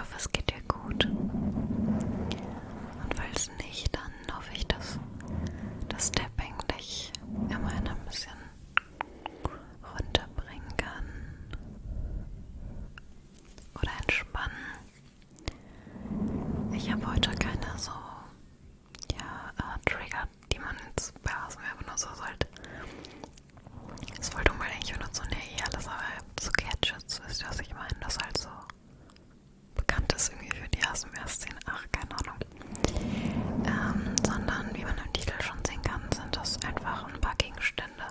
hoffe, es geht dir gut. Und falls nicht, dann hoffe ich, dass das Stepping dich immerhin ein bisschen runterbringen kann oder entspannen. Ich habe heute keine so Trigger, die man jetzt bei ASMR benutzt, also halt es voll dumm, weil eigentlich benutzt und ja alles, aber so Gadgets, wisst ihr, was ich meine, das halt so bekannt ist irgendwie für die ASMR-Szene, ach, keine Ahnung, sondern wie man im Titel schon sehen kann, sind das einfach ein paar Gegenstände,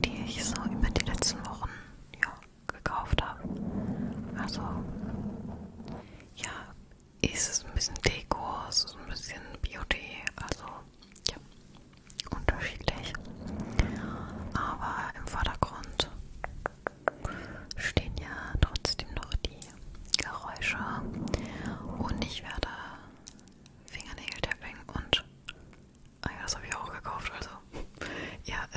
die ich so über die letzten Wochen, ja, gekauft habe, also, ja, es ist ein bisschen Deko, es ist ein bisschen Beauty, also ja, unterschiedlich. Aber im Vordergrund stehen ja trotzdem noch die Geräusche und ich werde Fingernägel-Tapping und, ja, das habe ich auch gekauft, also ja,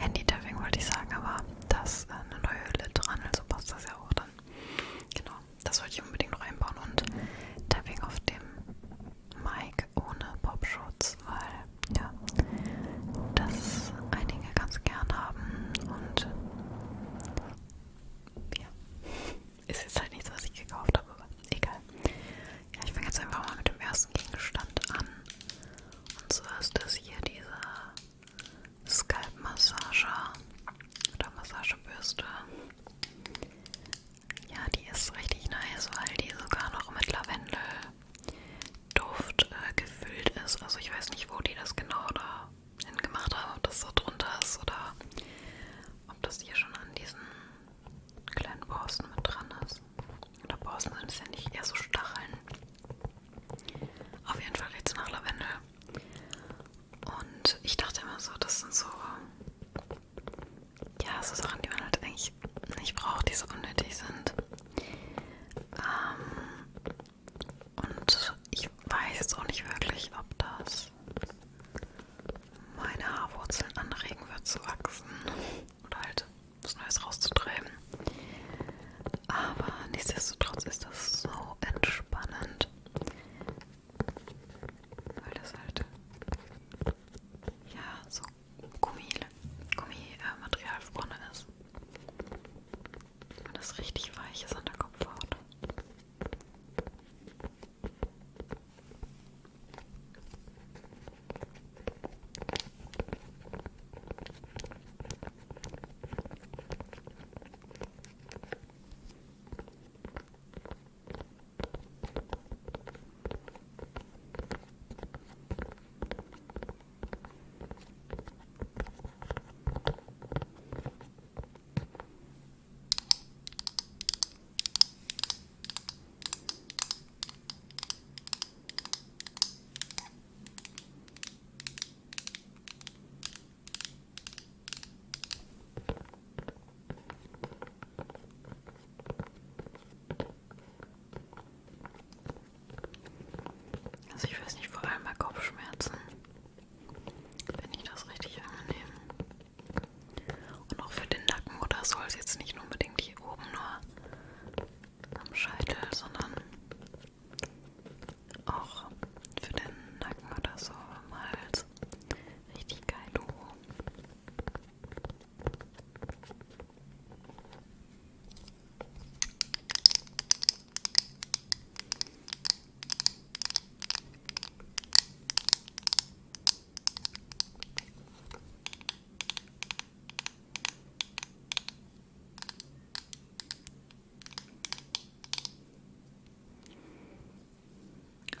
Handy-Tapping wollte ich sagen, aber das eine neue Hülle dran, also passt das ja auch dann. Genau, das wollte ich unbedingt reinbauen und Tapping auf dem Mic ohne Popschutz, weil ja, das einige ganz gern haben und ja, ist jetzt halt nichts, was ich gekauft habe, aber egal. Ja, ich fange jetzt einfach mal mit dem ersten Gegenstand an und zwar ist das hier dieser Scalp-Massager oder Massagebürste. Ja, die ist richtig nice, weil die sogar noch mit Lavendelduft gefüllt ist. Also ich weiß nicht, wo die das genau da hin gemacht haben, ob das so drunter ist oder ob das hier schon an diesen kleinen Borsten mit dran ist. Oder Borsten sind es ja nicht, eher so Stacheln. Auf jeden Fall riecht es nach Lavendel. Und ich dachte immer so, das sind so, ja, so Sachen, die man halt eigentlich nicht braucht, die so unnötig sind. Und ich weiß jetzt auch nicht wirklich, ob das meine Haarwurzeln anregen wird zu wachsen oder halt was Neues rauszutreiben. Aber nichtsdestotrotz ist das so entspannend, weil das halt ja so Gummimaterial vorne ist. Und das richtig weich ist an der Kopfhaut. Also ich weiß nicht, vor allem bei Kopfschmerzen finde ich das richtig angenehm. Und auch für den Nacken oder so, also jetzt nicht unbedingt hier oben nur am Scheitel, sondern auch für den Nacken oder so am Hals. Richtig geil, du.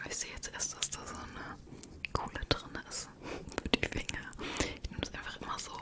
Ich sehe jetzt erst, dass da so eine Kohle drin ist für die Finger. Ich nehme das einfach immer so.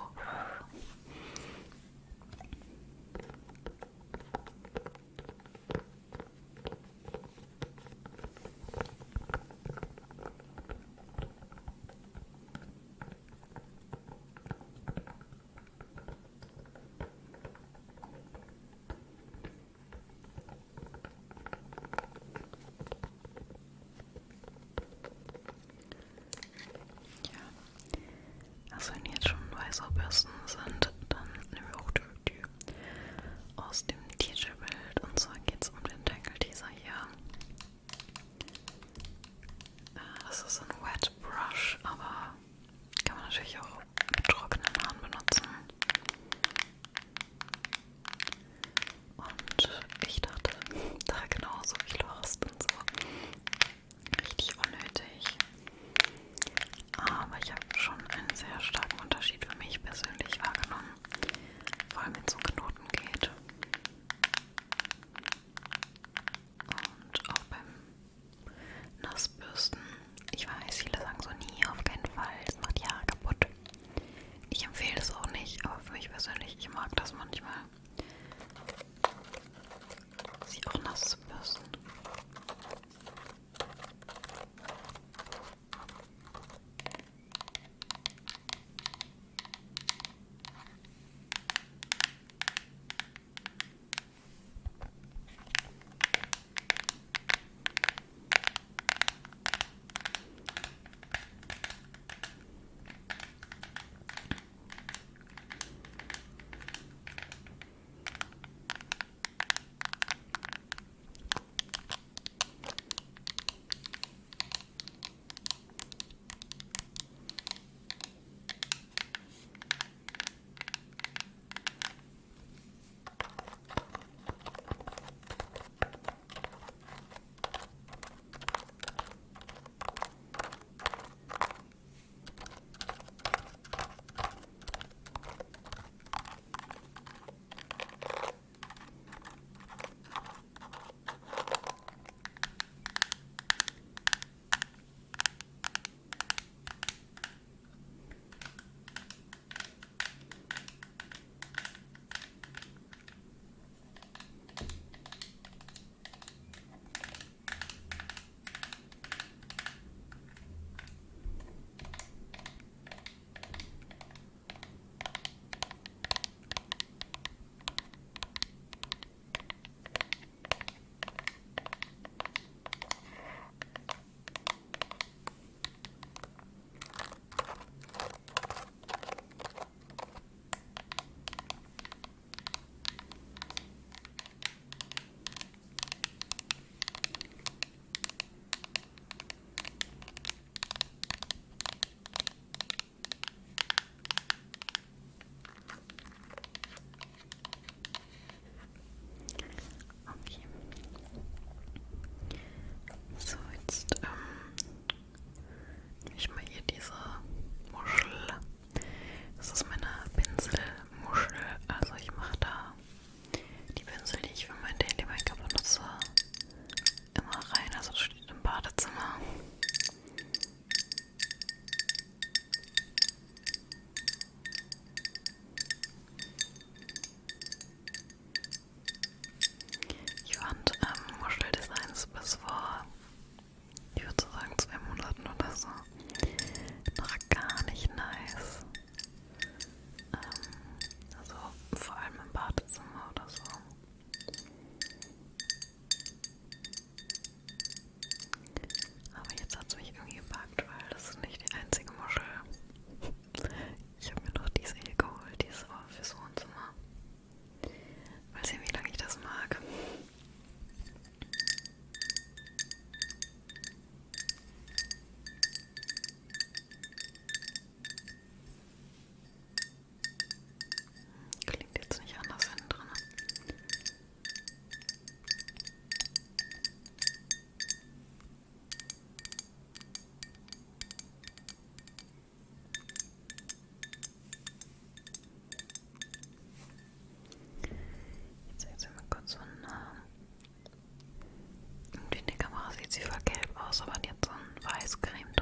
aus, aber die hat so einen Weißcremeton.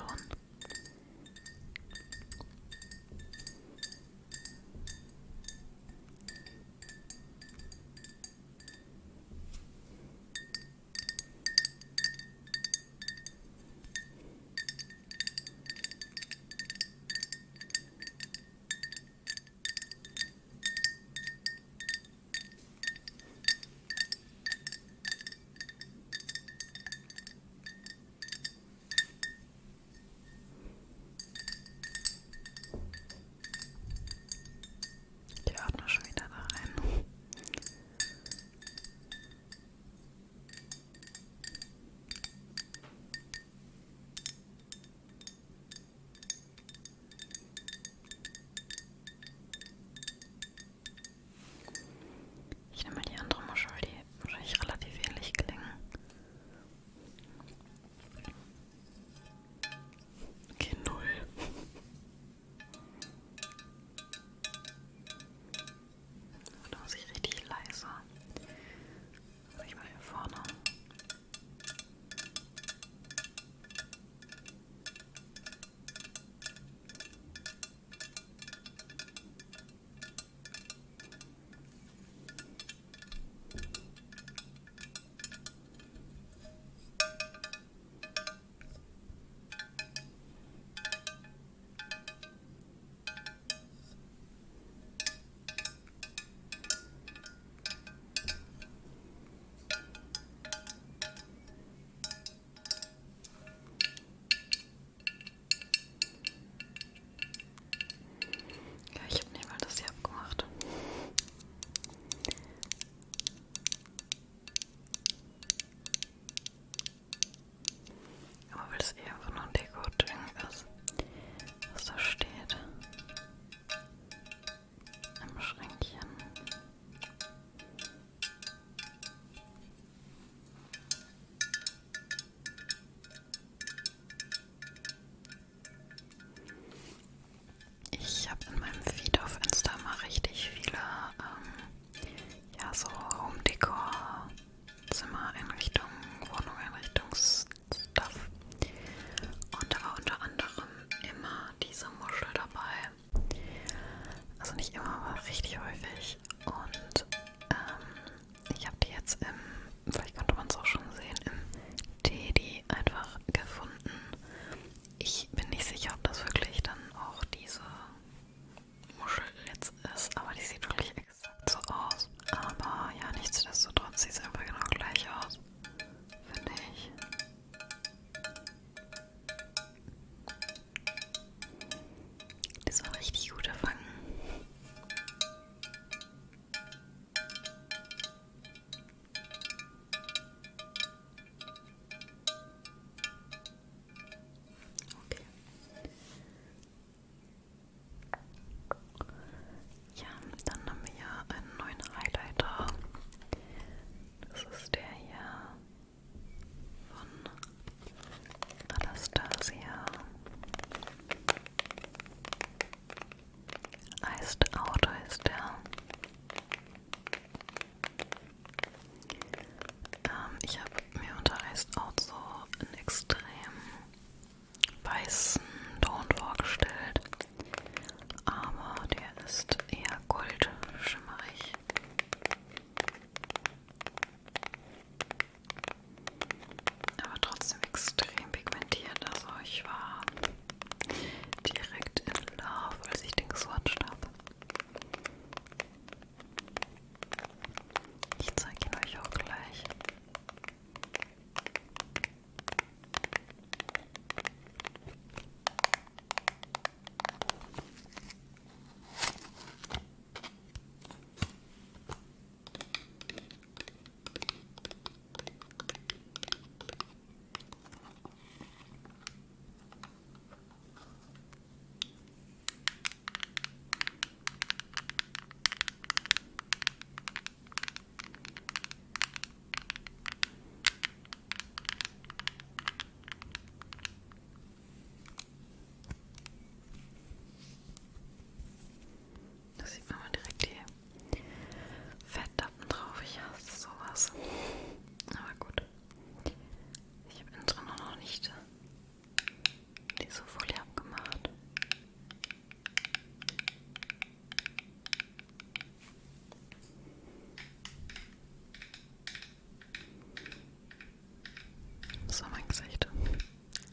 So mein Gesicht.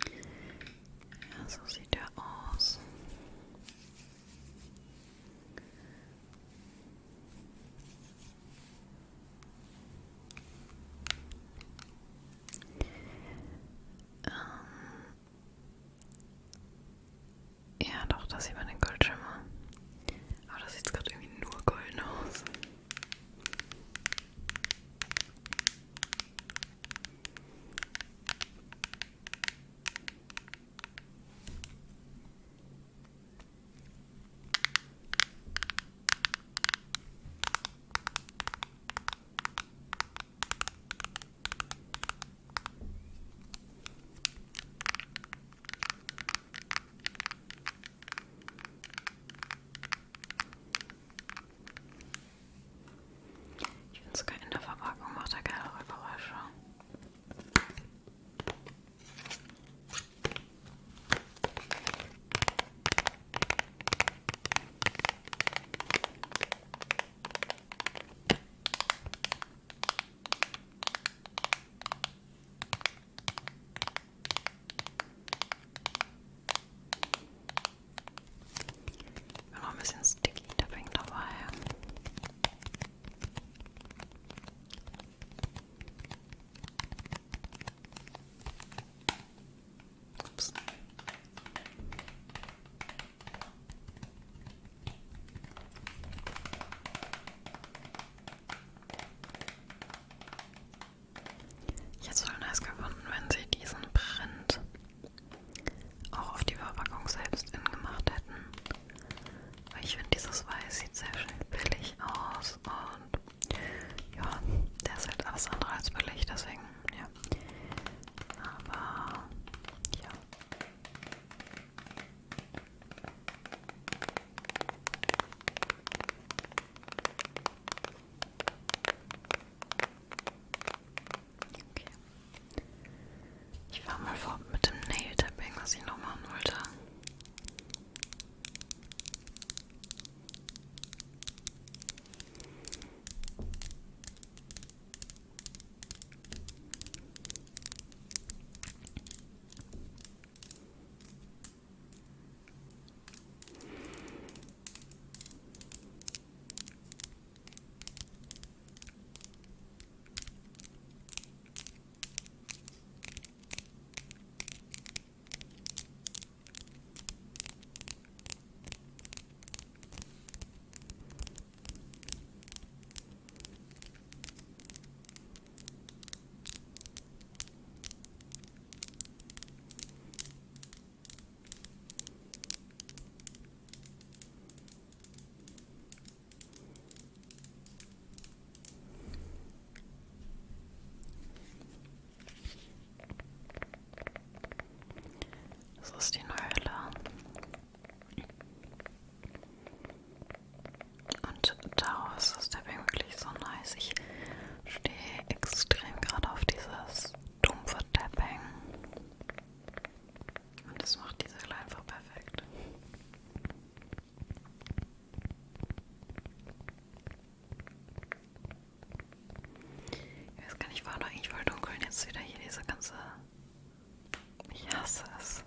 Ja, so sieht er aus. Ja, doch, da sieht man den Goldschimmer. Aber das sieht gerade irgendwie nur golden aus. Sogar in der Verpackung macht er geilere Geräusche. Ich bin noch ein bisschen sticky Tapping dabei. Das ist die neue Hölle. Und daraus ist der Ding wirklich so nice. Ich stehe extrem gerade auf dieses dumpfe Tapping. Und das macht diese Hölle einfach perfekt. Ich weiß gar nicht, war doch eigentlich voll dunkel und jetzt wieder hier diese ganze... Ich hasse es.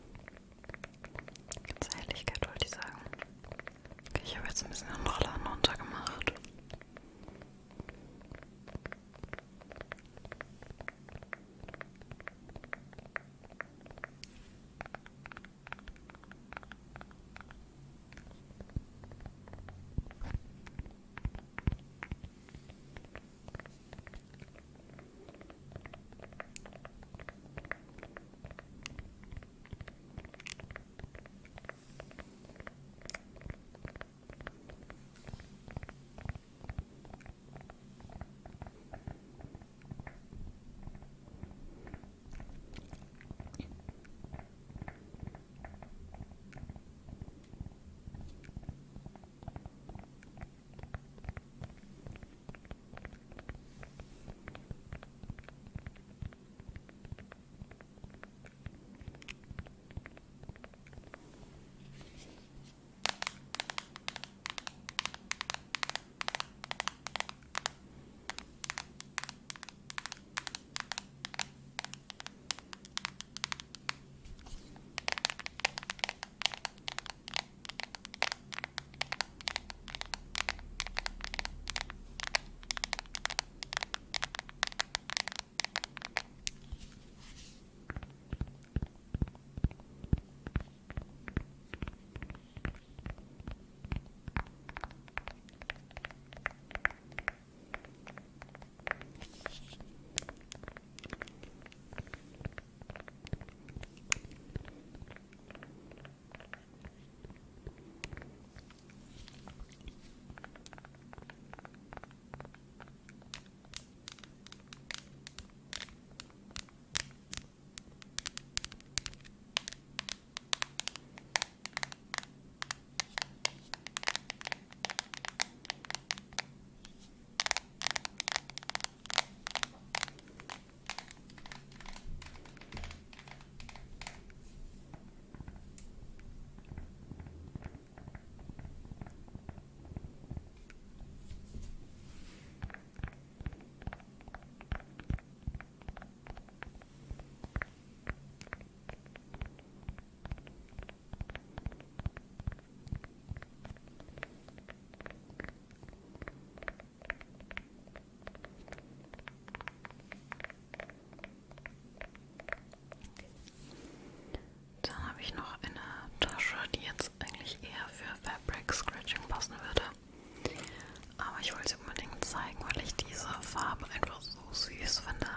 süß finde.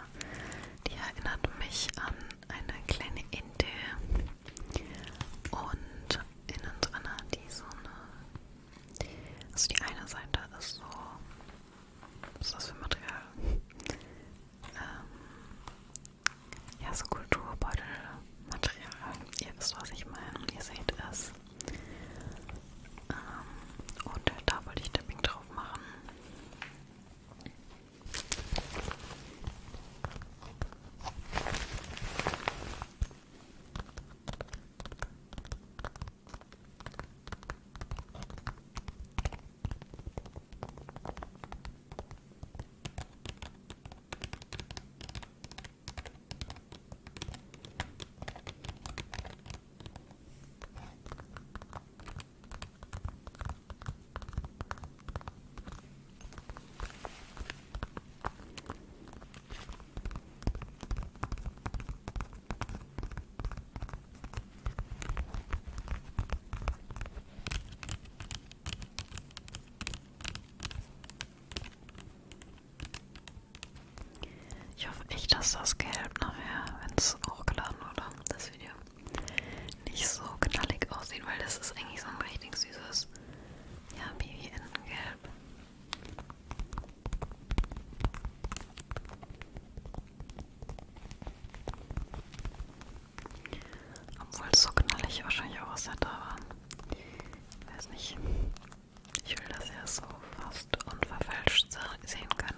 Die erinnert mich an eine kleine Indie und innen drin hat die so eine, also die eine Seite ist so, was ist das für Material? Ja, so Kulturbeutelmaterial, ihr wisst, was ich meine und ihr seht es. Und da wollte ich Dipping drauf machen. Ich hoffe echt, dass das Gelb nachher, wenn es hochgeladen wurde, das Video, nicht so knallig aussieht, weil das ist eigentlich so ein richtig süßes, ja, Baby-Entengelb. Obwohl es so knallig wahrscheinlich auch was hätte, aber ich weiß nicht. Ich will, dass ihr es so fast unverfälscht sehen könnt.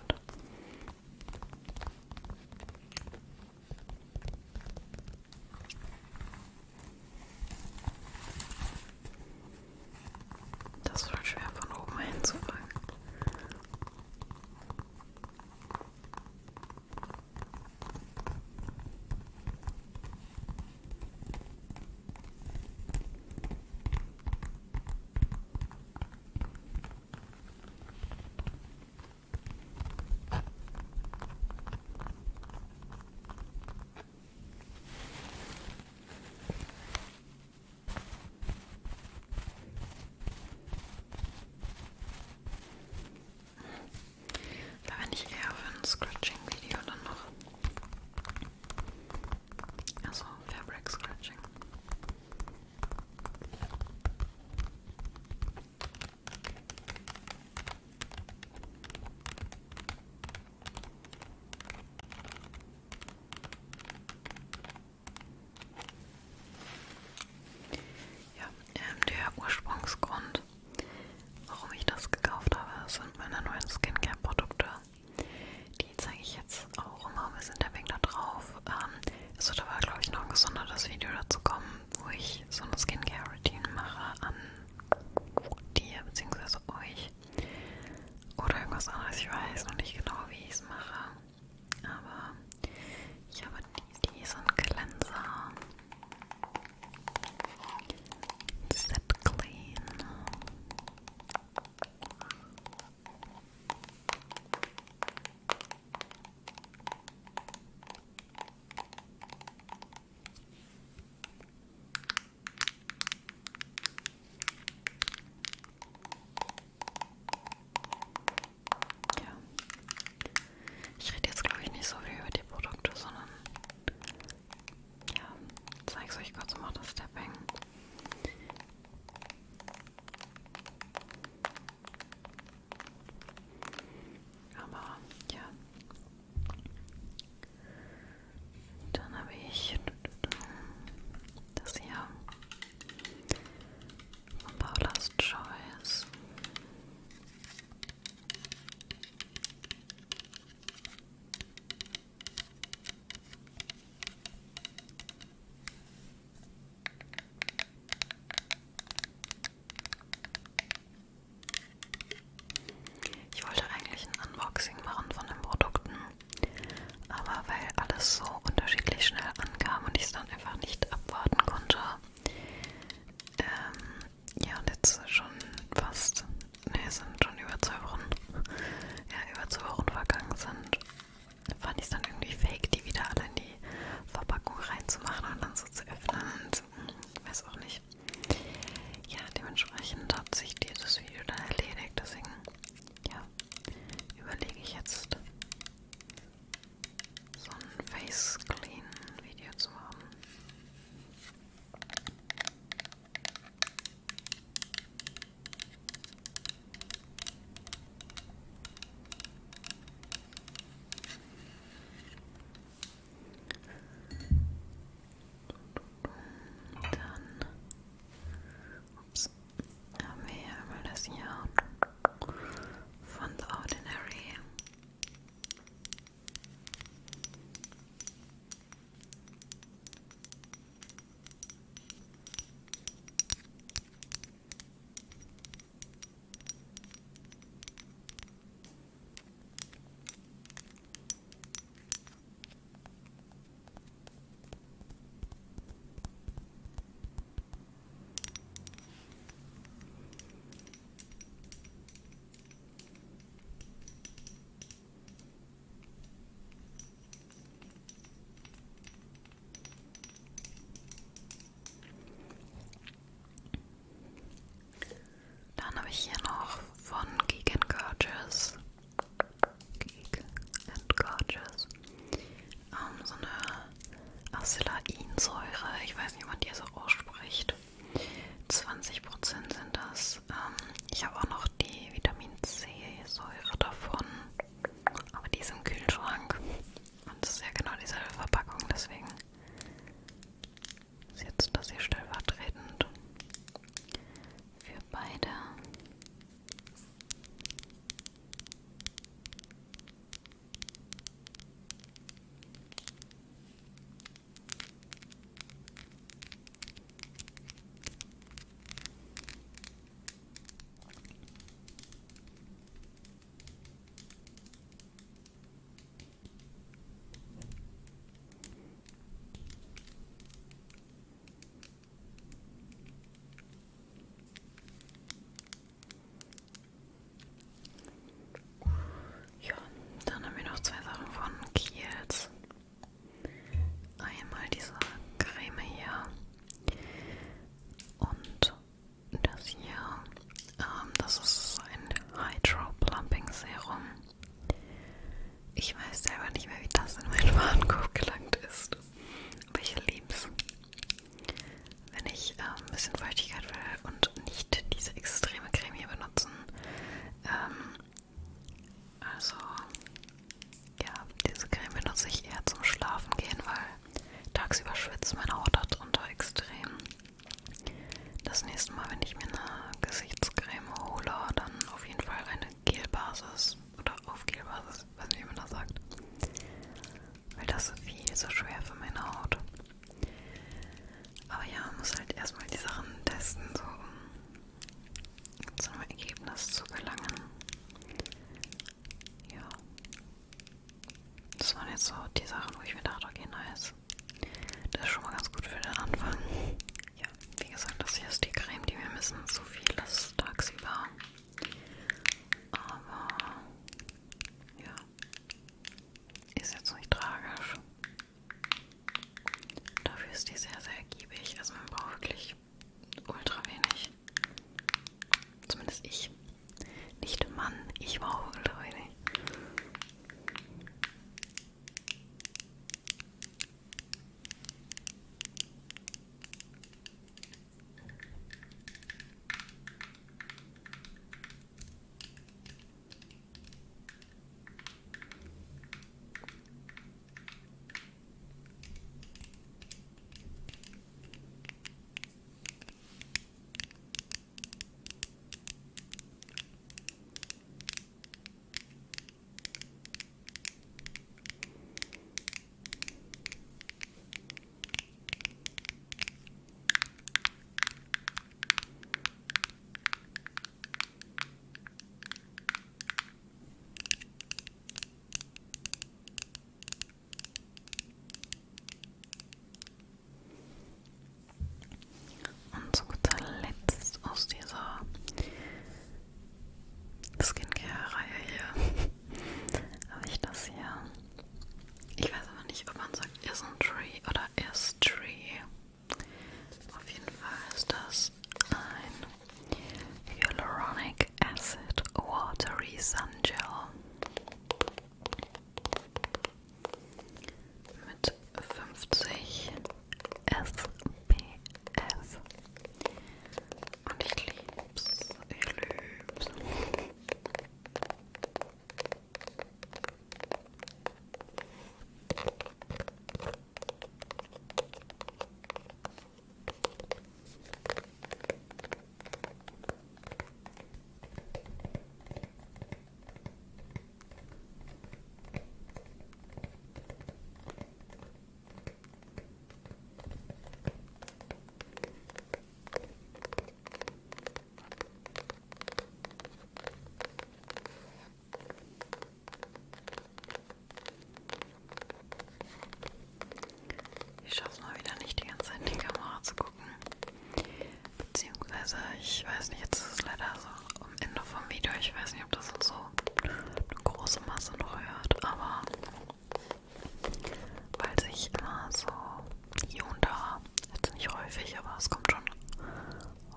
tagsüber schwitzt meine Haut darunter extrem. Das nächste Mal, wenn ich mir eine Gesichtscreme hole, dann auf jeden Fall eine Gelbasis oder auf Gelbasis, weiß nicht, wie man das sagt. Weil das ist viel so schwer für meine Haut. Aber ja, muss halt erstmal die Sachen testen, so um zu einem Ergebnis zu gelangen. Ja. Das waren jetzt so die Sachen, wo ich mir dachte, okay, nice. Das ist schon mal ganz gut für den Anfang. Ja, wie gesagt, das hier ist die Creme, die wir müssen. So viel ist tagsüber. Aber ja, ist jetzt nicht tragisch. Dafür ist die sehr, sehr ergiebig. Also man braucht wirklich ultra wenig. Zumindest ich. Nicht Mann, ich brauche ultra wenig. Ich schaff's mal wieder nicht, die ganze Zeit in die Kamera zu gucken. Beziehungsweise, ich weiß nicht, jetzt ist es leider so am Ende vom Video. Ich weiß nicht, ob das so eine große Masse noch hört, aber weil sich immer so hier und da, jetzt nicht häufig, aber es kommt schon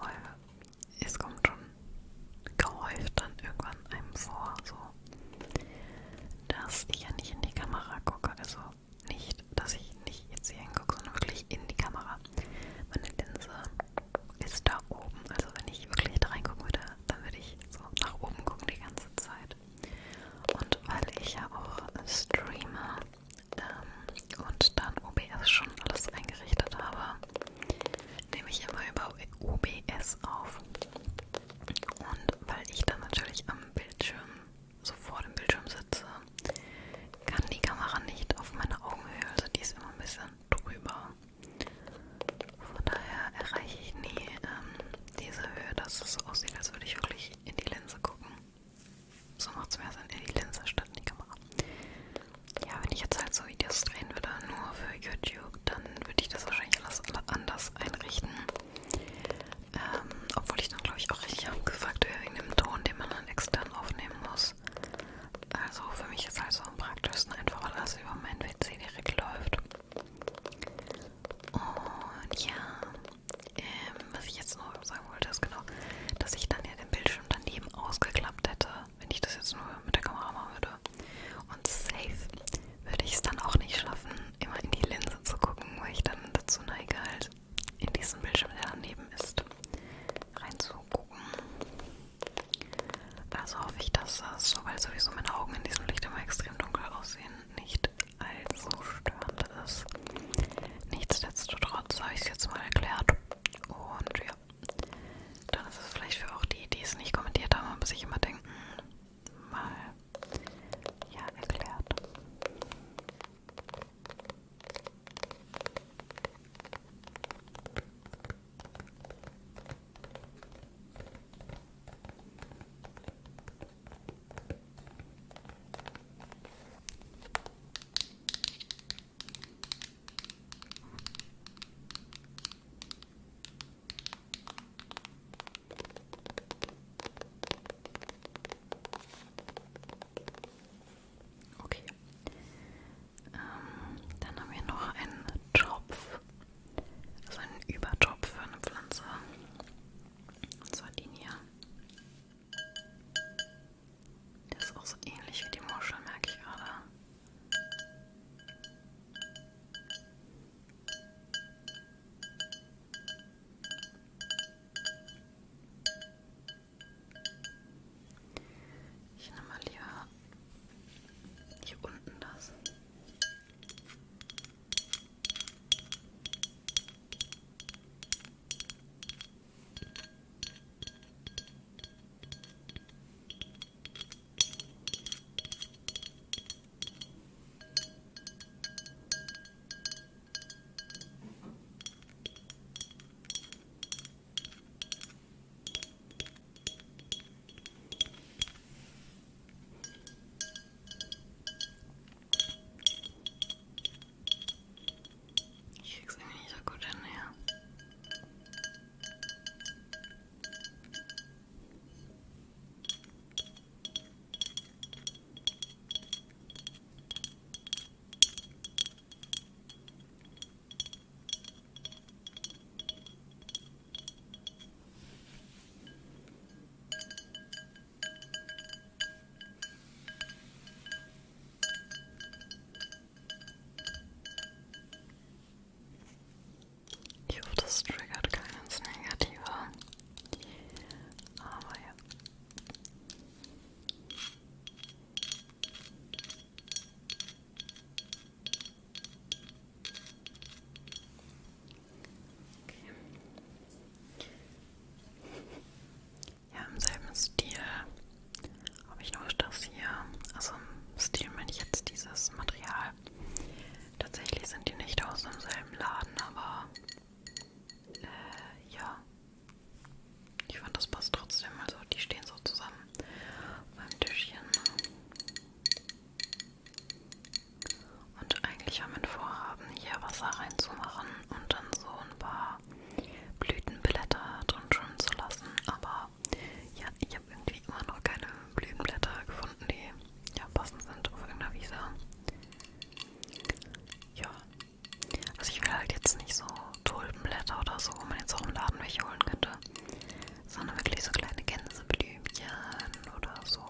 häufig. Es kommt schon gehäuft dann irgendwann einem vor, so, dass ich ja nicht in die Kamera gucke, also nicht, dass ich nicht jetzt hier hingucke, sondern wirklich in die Kamera. Meine Linse ist da oben, also wenn ich wirklich da reingucken würde, dann würde ich so nach oben gucken die ganze Zeit. Und weil ich ja auch streame und dann OBS schon alles eingerichtet habe, nehme ich immer über OBS auf. Und weil ich dann natürlich am Bildschirm, so vor dem Bildschirm sitze, kann die Kamera nicht auf meine Augenhöhe, also die ist immer ein bisschen drüber. Von daher erreiche ich nie diese Höhe, dass es so aussieht, als würde ich wirklich in die Linse gucken. So macht es mehr Sinn, in die Linse statt in die Kamera. Ja, wenn ich jetzt halt so Videos drehen würde, nur für YouTube, dann zu machen und dann so ein paar Blütenblätter drin schwimmen zu lassen. Aber ja, ich habe irgendwie immer noch keine Blütenblätter gefunden, die ja passend sind auf irgendeiner Wiese. Ja, also ich will halt jetzt nicht so Tulpenblätter oder so, wo man jetzt auch im Laden welche holen könnte, sondern wirklich so kleine Gänseblümchen oder so.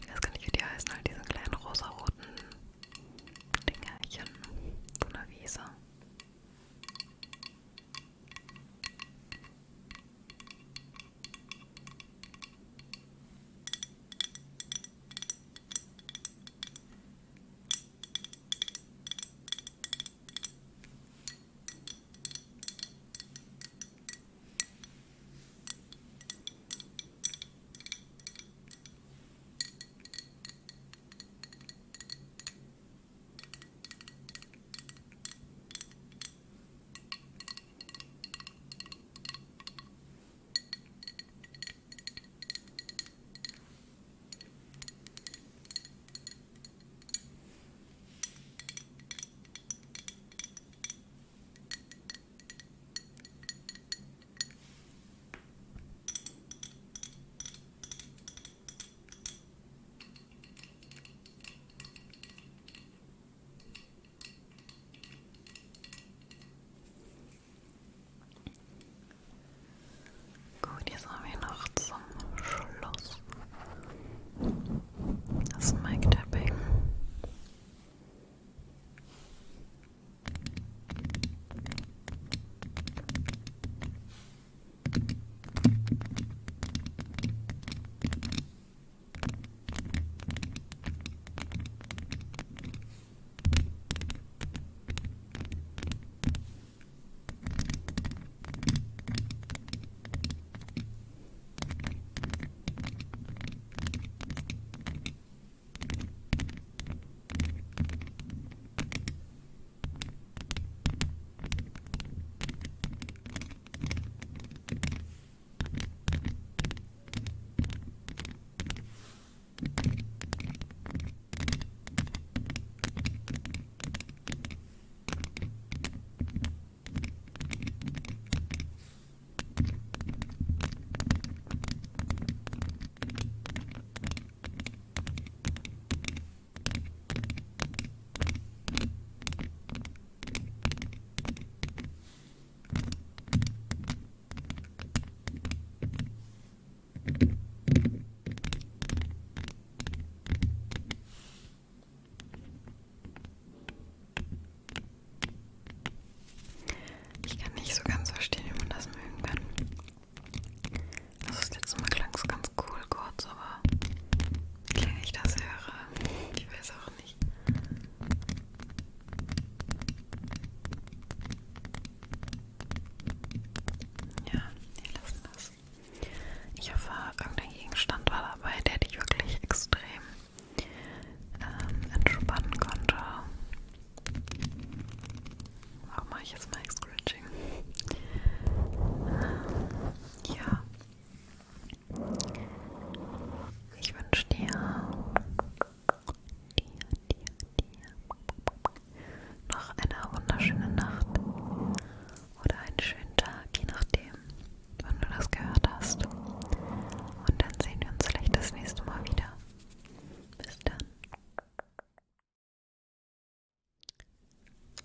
Ich weiß gar nicht, wie die heißen, halt diese kleinen rosaroten Dingerchen von der Wiese.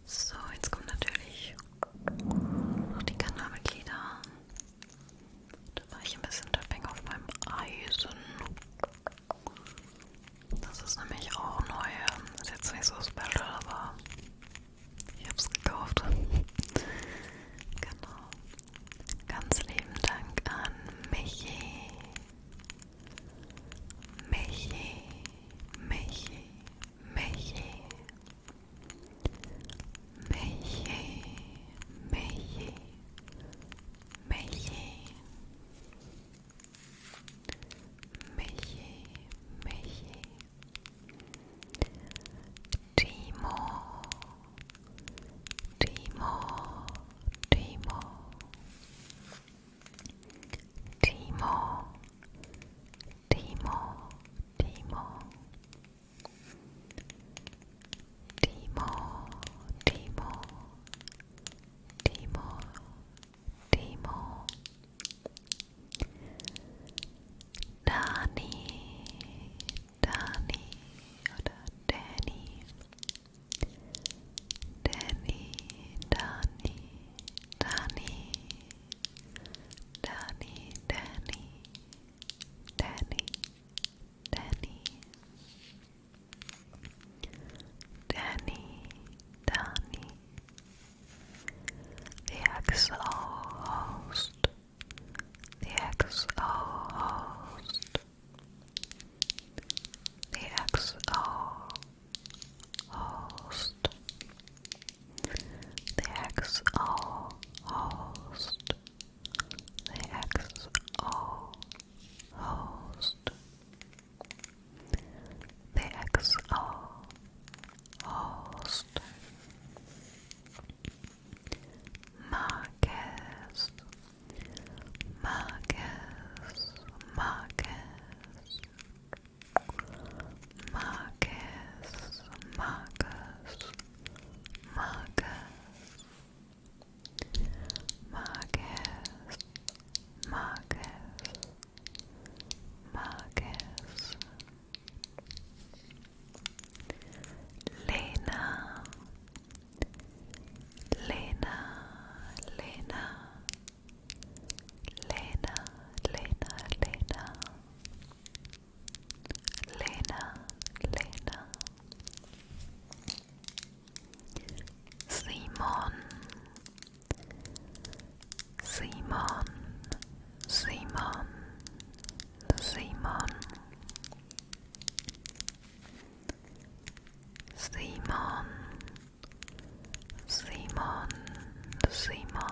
So, jetzt kommt natürlich Exo-Host. The Exo-Host. The Exo-Host. The Exo-Host. The Exo-Host. The Exo-Host. Simon.